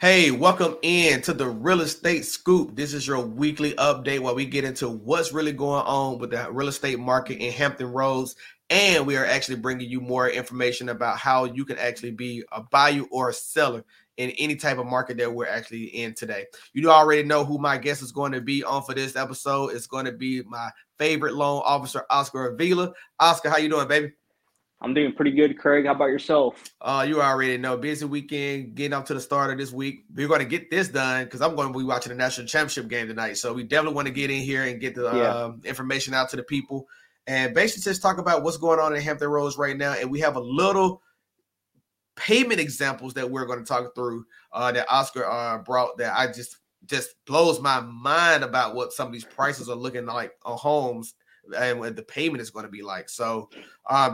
Hey, welcome in to the Real Estate Scoop. This is your weekly update where we get into what's really going on with the real estate market in Hampton Roads. And we are actually bringing you more information about how you can actually be a buyer or a seller in any type of market that we're actually in today. You already know who my guest is going to be on for this episode. It's going to be my favorite loan officer, Oscar Avila. Oscar, how you doing, baby? I'm doing pretty good, Craig. How about yourself? You already know. Busy weekend, getting up to the start of this week. We're going to get this done because I'm going to be watching the national championship game tonight. So we definitely want to get in here and get the information out to the people. And basically just talk about what's going on in Hampton Roads right now. And we have a little payment examples that we're going to talk through that Oscar brought that I just blows my mind about what some of these prices are looking like on homes and what the payment is going to be like. So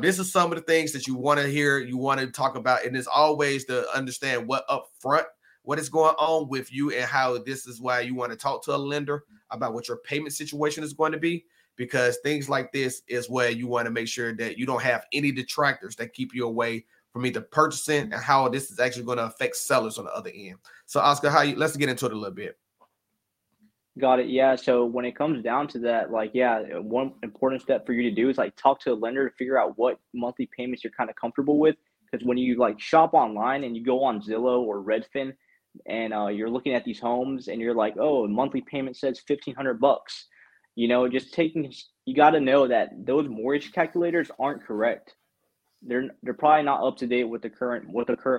this is some of the things that you want to hear, you want to talk about. And it's always to understand what up front, what is going on with you and how this is why you want to talk to a lender about what your payment situation is going to be, because things like this is where you want to make sure that you don't have any detractors that keep you away from either purchasing and how this is actually going to affect sellers on the other end. So Oscar, let's get into it a little bit. Got it. Yeah. So when it comes down to that, one important step for you to do is talk to a lender to figure out what monthly payments you're kind of comfortable with. Because when you shop online and you go on Zillow or Redfin and you're looking at these homes and you're like, oh, a monthly payment says $1,500. You know, you got to know that those mortgage calculators aren't correct. They're probably not up to date with the current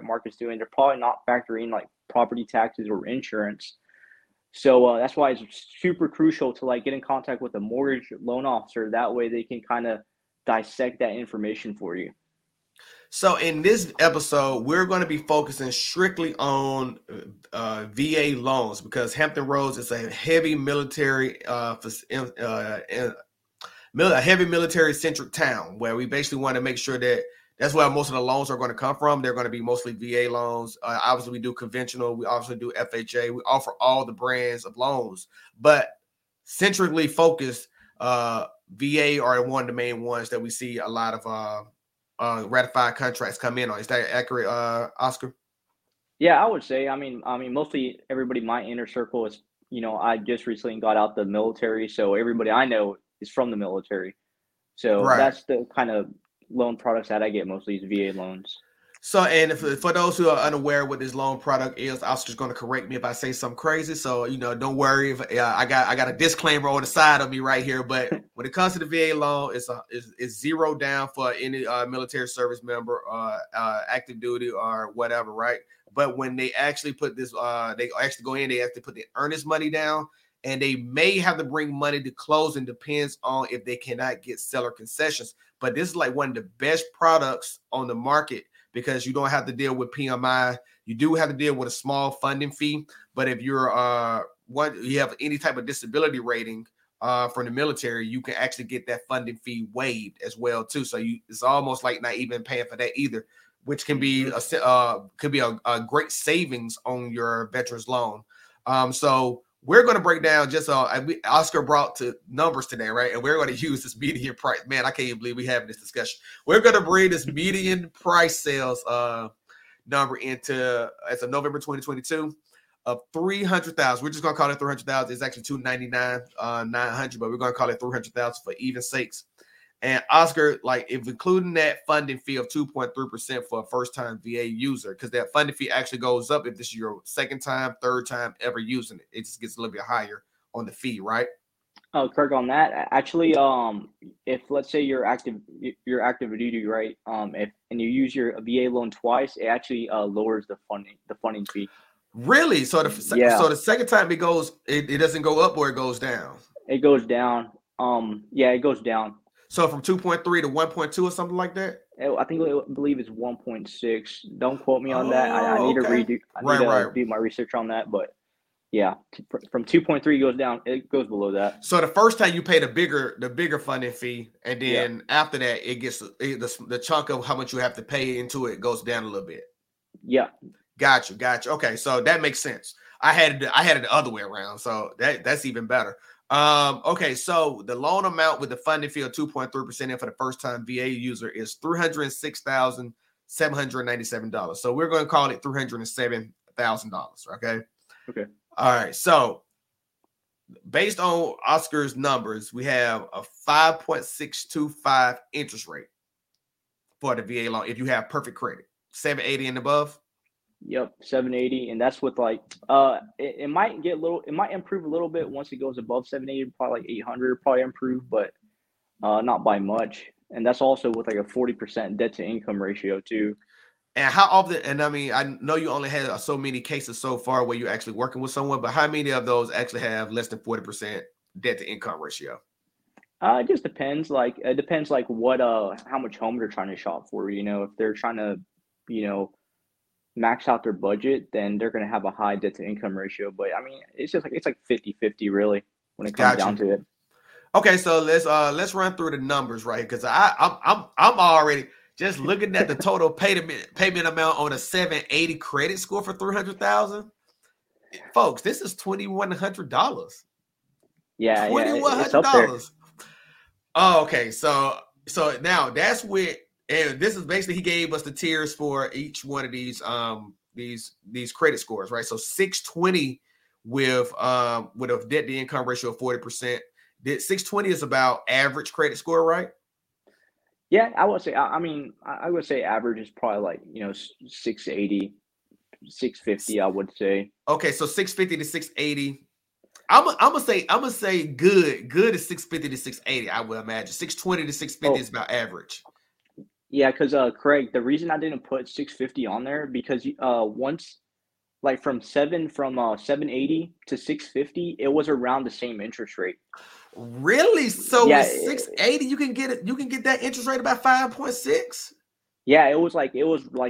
market's doing. They're probably not factoring property taxes or insurance. So that's why it's super crucial to get in contact with a mortgage loan officer. That way they can kind of dissect that information for you. So in this episode, we're going to be focusing strictly on VA loans because Hampton Roads is a heavy military centric town where we basically want to make sure that that's where most of the loans are going to come from. They're going to be mostly VA loans. Obviously, we do conventional. We also do FHA. We offer all the brands of loans, but centrally focused VA are one of the main ones that we see a lot of ratified contracts come in on. Is that accurate, Oscar? Yeah, I would say. I mean, mostly everybody in my inner circle is, I just recently got out the military, so everybody I know is from the military. So That's the kind of loan products that I get mostly is VA loans. So, and for those who are unaware what this loan product is, Oscar's going to correct me if I say something crazy. So, don't worry if I got a disclaimer on the side of me right here. But when it comes to the VA loan, it's zero down for any military service member, active duty or whatever, right? But when they actually put this, they actually go in, they have to put the earnest money down, and they may have to bring money to close and depends on if they cannot get seller concessions. But this is one of the best products on the market, because you don't have to deal with PMI. You do have to deal with a small funding fee. But if you're you have any type of disability rating from the military, you can actually get that funding fee waived as well too. So it's almost not even paying for that either, which can be a great savings on your veterans loan. So we're going to break down just Oscar brought to numbers today, right? And we're going to use this median price. Man, I can't even believe we're having this discussion. We're going to bring this median price sales number into as of November 2022 of 300,000. We're just going to call it 300,000. It's actually 299,900, but we're going to call it 300,000 for even sakes. And Oscar, if including that funding fee of 2.3% for a first-time VA user, because that funding fee actually goes up if this is your second time, third time ever using it. It just gets a little bit higher on the fee, right? Kirk, on that, actually, if let's say you're active duty, right? If you use your VA loan twice, it actually lowers the funding fee. Really? So the second time it goes, it doesn't go up or it goes down. It goes down. It goes down. So from 2.3 to 1.2 or something like that? I believe it's 1.6. Don't quote me on that. I need to redo my research on that. But yeah, from 2.3 goes down. It goes below that. So the first time you pay the bigger funding fee, and then after that, it gets the chunk of how much you have to pay into it goes down a little bit. Yeah. Gotcha. Okay, so that makes sense. I had it the other way around, so that's even better. Okay, so the loan amount with the funding fee of 2.3% in for the first time VA user is $306,797. So we're going to call it $307 $1,000. Okay. Okay. All right. So based on Oscar's numbers, we have a 5.625 interest rate for the VA loan if you have perfect credit, 780 and above. Yep, 780, and that's with like it might get a little, it might improve a little bit once it goes above 780, probably like 800, probably improve, but not by much. And that's also with like a 40% debt to income ratio too. And how often? And I mean, I know you only had so many cases so far where you're actually working with someone, but how many of those actually have less than 40% debt to income ratio? It just depends. Like it depends, like what how much home they're trying to shop for. You know, if they're trying to, you know, max out their budget, then they're going to have a high debt to income ratio. But I mean, it's just like, it's like 50-50 really when it comes down to it. Okay. So let's run through the numbers right here. Cause I'm already just looking at the total payment amount on a 780 credit score for 300,000. Folks, this is $2,100. Yeah. $2,100. Oh, okay. So now that's with, and this is basically, he gave us the tiers for each one of these credit scores, right? So 620 with a debt to income ratio of 40%. 620 is about average credit score, right? Yeah, I would say. I mean, I would say average is probably like, you know, 680, 650. I would say. Okay, so 650 to 680. I'm gonna say good. Good is 650 to 680. I would imagine 620 to 650 is about average. Yeah, because Craig, the reason I didn't put 650 on there because once, like from 780 to 650, it was around the same interest rate. Really? So yeah, 680, you can get that interest rate about 5.6. Yeah, it was like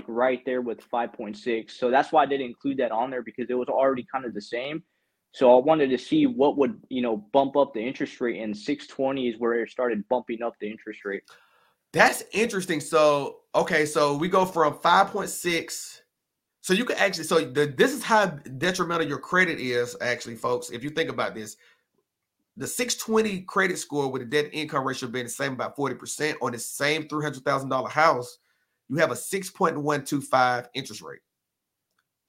right there with 5.6. So that's why I didn't include that on there because it was already kind of the same. So I wanted to see what would, you know, bump up the interest rate, and 620 is where it started bumping up the interest rate. That's interesting. So, okay, so we go from 5.6. So you can actually, this is how detrimental your credit is actually, folks. If you think about this, the 620 credit score with a debt income ratio being the same, about 40% on the same $300,000 house, you have a 6.125 interest rate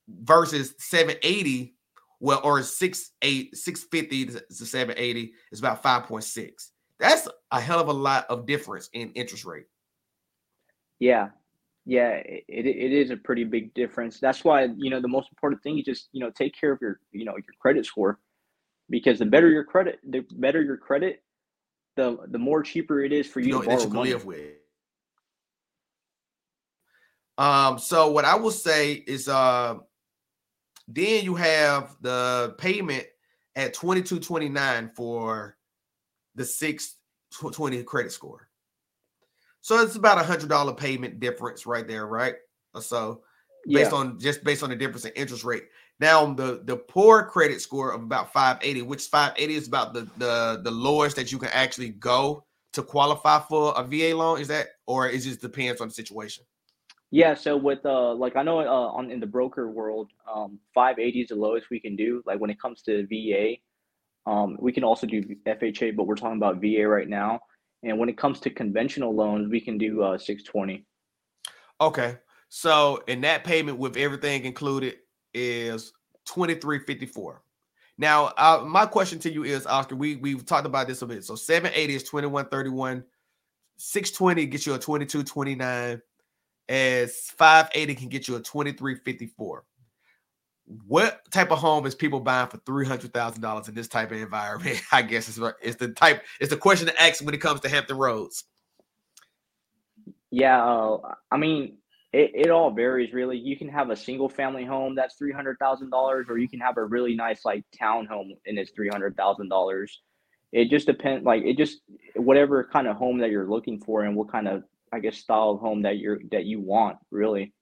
versus 780, well, or 650 to 780 is about 5.6. That's a hell of a lot of difference in interest rate. Yeah. Yeah, it is a pretty big difference. That's why, you know, the most important thing is just, you know, take care of your, you know, your credit score, because the better your credit, the more cheaper it is for you to borrow that you can live with. So what I will say is then you have the payment at $2,229 for the 620 credit score. So it's about $100 payment difference right there, right? So based on the difference in interest rate. Now the poor credit score of about 580, which 580 is about the lowest that you can actually go to qualify for a VA loan. Is that, or it just depends on the situation? Yeah. So with like I know in the broker world, 580 is the lowest we can do. Like when it comes to VA. We can also do FHA, but we're talking about VA right now. And when it comes to conventional loans, we can do 620. Okay. So, and that payment with everything included is $2,354. Now, my question to you is, Oscar, we've talked about this a bit. So 780 is $2,131. 620 gets you a $2,229. As 580 can get you a $2,354. What type of home is people buying for $300,000 in this type of environment? I guess it's the question to ask when it comes to Hampton Roads. Yeah. I mean, it all varies really. You can have a single family home that's $300,000, or you can have a really nice, like town home and it's $300,000. It just depends, like whatever kind of home that you're looking for and what kind of, I guess, style of home that you want really.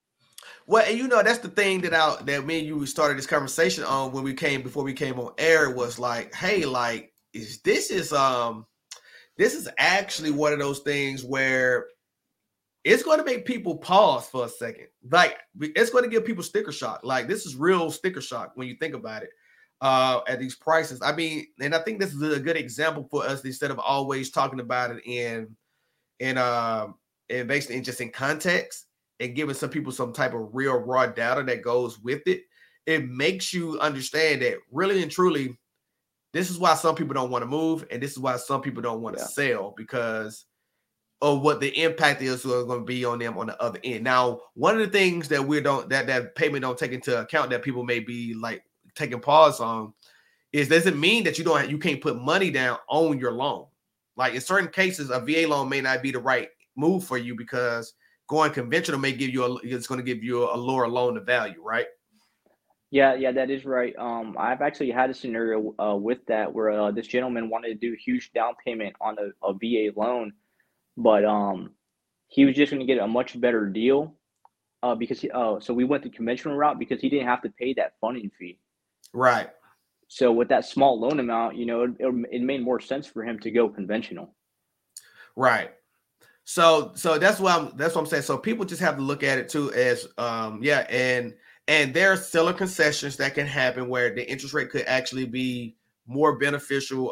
Well, and you know, that's the thing that me and you started this conversation on when before we came on air, was like, hey, like, this is actually one of those things where it's going to make people pause for a second. Like, it's going to give people sticker shock. Like, this is real sticker shock when you think about it at these prices. I mean, and I think this is a good example for us instead of always talking about it in basically just in context. And giving some people some type of real raw data that goes with it, it makes you understand that really and truly, this is why some people don't want to move, and this is why some people don't want to sell, because of what the impact is going to be on them on the other end. Now, one of the things that we don't, that payment don't take into account, that people may be like taking pause on, is doesn't mean that you can't put money down on your loan. Like in certain cases, a VA loan may not be the right move for you, because going conventional may give you it's going to give you a lower loan to value, right? Yeah, that is right. I've actually had a scenario with that where this gentleman wanted to do a huge down payment on a VA loan, but he was just going to get a much better deal because we went the conventional route because he didn't have to pay that funding fee. Right. So with that small loan amount, it made more sense for him to go conventional. Right. So that's what I'm saying. So people just have to look at it too as and there are seller concessions that can happen where the interest rate could actually be more beneficial.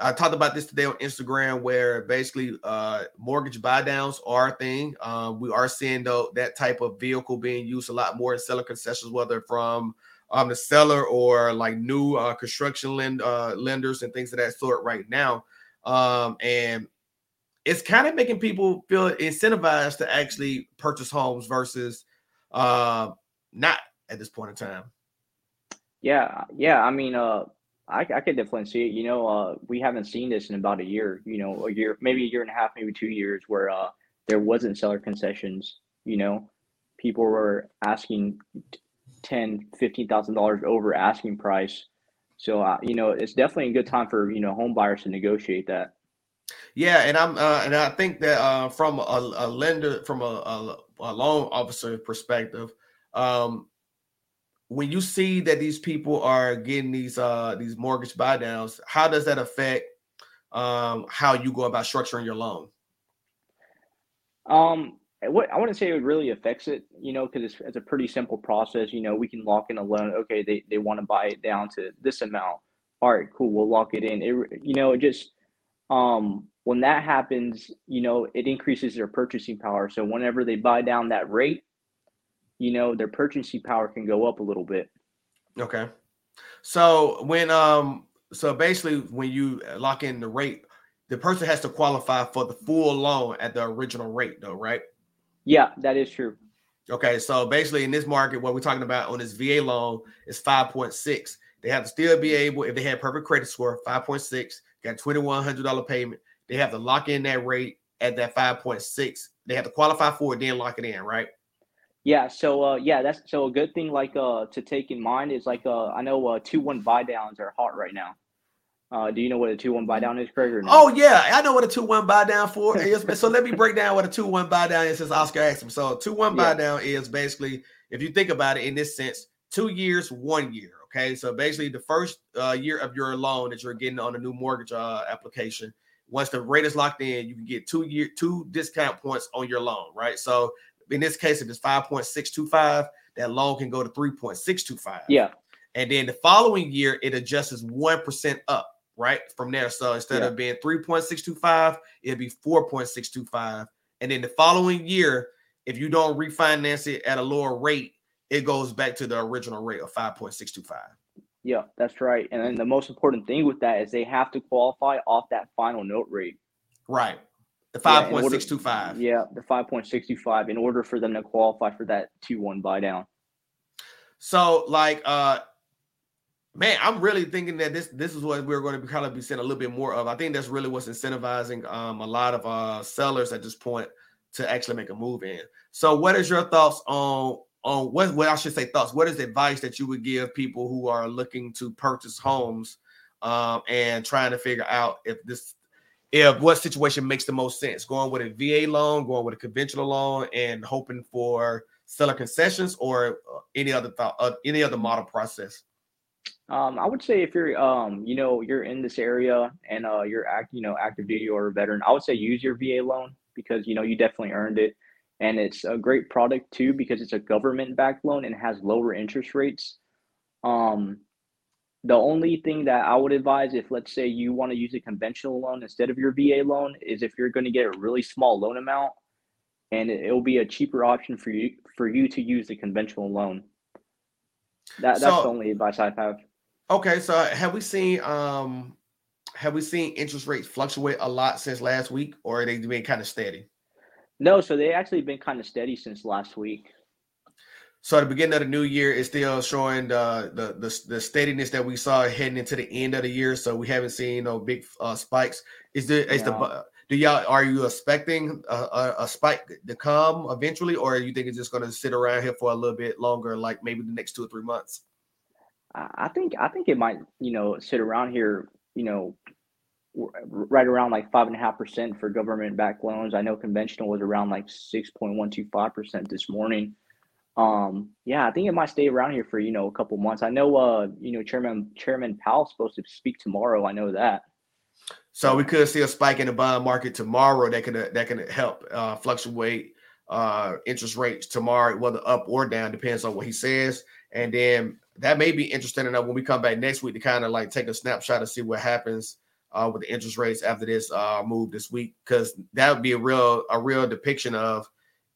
I talked about this today on Instagram, where basically mortgage buy downs are a thing. We are seeing though that type of vehicle being used a lot more in seller concessions, whether from the seller or like new construction lenders and things of that sort right now. And it's kind of making people feel incentivized to actually purchase homes versus not at this point in time. Yeah. I mean, I could definitely see it. We haven't seen this in about a year and a half, maybe 2 years, where there wasn't seller concessions. People were asking $10,000, $15,000 over asking price. So, it's definitely a good time for, home buyers to negotiate that. Yeah. And I think that from a lender, from a loan officer perspective, when you see that these people are getting these mortgage buy downs, how does that affect how you go about structuring your loan? I wouldn't say it really affects it, because it's a pretty simple process. We can lock in a loan. Okay, they want to buy it down to this amount. All right, cool. We'll lock it in. When that happens, it increases their purchasing power. So whenever they buy down that rate, their purchasing power can go up a little bit. Okay. So when you lock in the rate, the person has to qualify for the full loan at the original rate though, right? Yeah, that is true. Okay. So basically in this market, what we're talking about on this VA loan is 5.6. They have to still be able, if they had perfect credit score, 5.6, got $2,100 payment. They have to lock in that rate at that 5.6. They have to qualify for it, then lock it in, right? Yeah. So, that's a good thing, like, to take in mind is like, I know, 2-1 buy downs are hot right now. Do you know what a 2-1 buy down is, Craig, or no? Oh yeah. I know what a 2-1 buy down is. So let me break down what a 2-1 buy down is, since Oscar asked him. So 2-1 buy down is basically, if you think about it in this sense, 2 years, 1 year. Okay. So basically the first year of your loan that you're getting on a new mortgage application, once the rate is locked in, you can get 2 discount points on your loan, right? So in this case, if it's 5.625, that loan can go to 3.625. Yeah. And then the following year, it adjusts 1% up, right? From there. So instead of being 3.625, it'll be 4.625. And then the following year, if you don't refinance it at a lower rate, it goes back to the original rate of 5.625. Yeah, that's right. And then the most important thing with that is they have to qualify off that final note rate. Right. The 5.625. Yeah, the 5.625 in order for them to qualify for that 2-1 buy down. So, like, I'm really thinking that this is what we're going to kind of be seeing a little bit more of. I think that's really what's incentivizing a lot of sellers at this point to actually make a move in. So, what is your thoughts on what I should say thoughts? What is advice that you would give people who are looking to purchase homes and trying to figure out if what situation makes the most sense, going with a VA loan, going with a conventional loan, and hoping for seller concessions, or any other model process? I would say if you're, you're in this area and you're active duty or a veteran, I would say use your VA loan because, you definitely earned it. And it's a great product too, because it's a government-backed loan and has lower interest rates. The only thing that I would advise, if let's say you want to use a conventional loan instead of your VA loan, is if you're going to get a really small loan amount, and it'll be a cheaper option for you to use the conventional loan. That's the only advice I have. Okay, so have we seen interest rates fluctuate a lot since last week, or are they been kind of steady? No, so they actually been kind of steady since last week. So at the beginning of the new year, it's still showing the steadiness that we saw heading into the end of the year. So we haven't seen no big spikes. Are you expecting a spike to come eventually, or you think it's just going to sit around here for a little bit longer, like maybe the next 2 or 3 months? I think it might, sit around here, right around like 5.5% for government-backed loans. I know conventional was around like 6.125% this morning. I think it might stay around here for, a couple months. I know, Chairman Powell's supposed to speak tomorrow. I know that. So we could see a spike in the bond market tomorrow that can help fluctuate interest rates tomorrow, whether up or down, depends on what he says. And then that may be interesting enough when we come back next week to kind of like take a snapshot to see what happens with the interest rates after this move this week, because that would be a real depiction of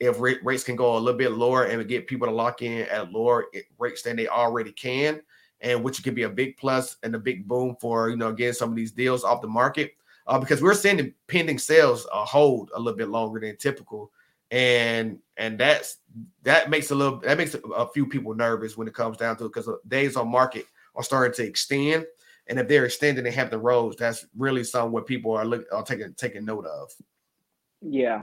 if rates can go a little bit lower and get people to lock in at lower rates than they already can, and which could be a big plus and a big boom for, getting some of these deals off the market because we're seeing pending sales hold a little bit longer than typical. And that makes a few people nervous when it comes down to it, because days on market are starting to extend. And if they're extending in Hampton Roads, that's really something what people are taking note of. Yeah.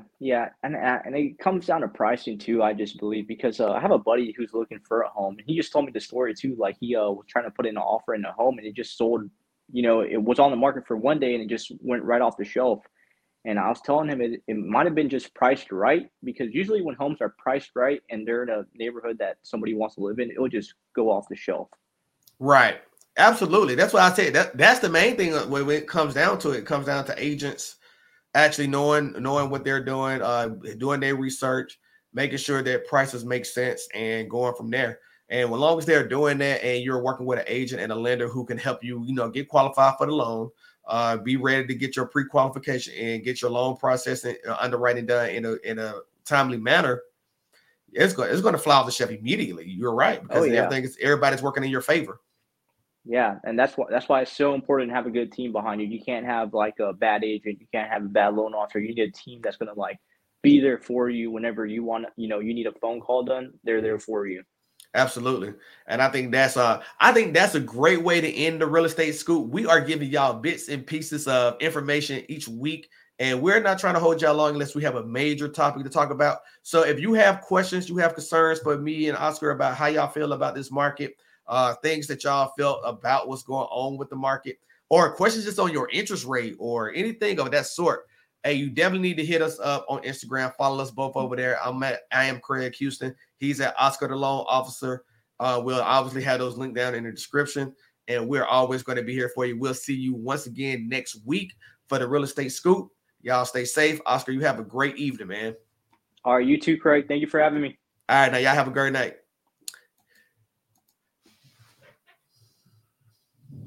And it comes down to pricing too, I just believe, because I have a buddy who's looking for a home, and he just told me the story too. Like he was trying to put in an offer in a home, and it just sold, it was on the market for one day and it just went right off the shelf. And I was telling him it might have been just priced right, because usually when homes are priced right and they're in a neighborhood that somebody wants to live in, it will just go off the shelf. Right. Absolutely. That's what I say. That's the main thing when it comes down to it. It comes down to agents actually knowing what they're doing, doing their research, making sure that prices make sense, and going from there. And as long as they're doing that, and you're working with an agent and a lender who can help you, get qualified for the loan, be ready to get your pre-qualification and get your loan process and underwriting done in a timely manner, it's going to fly off the shelf immediately. You're right, because everybody's working in your favor. Yeah, and that's why it's so important to have a good team behind you. You can't have like a bad agent. You can't have a bad loan officer. You need a team that's going to like be there for you whenever you want. You need a phone call done, they're there for you. Absolutely. And I think that's a great way to end the Real Estate Scoop. We are giving y'all bits and pieces of information each week, and we're not trying to hold y'all long unless we have a major topic to talk about. So if you have questions, you have concerns for me and Oscar about how y'all feel about this market, things that y'all felt about what's going on with the market, or questions just on your interest rate or anything of that sort, hey, you definitely need to hit us up on Instagram. Follow us both over there. I am Craig Houston. He's at Oscar the Loan Officer. We'll obviously have those linked down in the description, and we're always going to be here for you. We'll see you once again next week for the Real Estate Scoop. Y'all stay safe. Oscar, you have a great evening, man. All right, you too, Craig. Thank you for having me. All right, now y'all have a great night.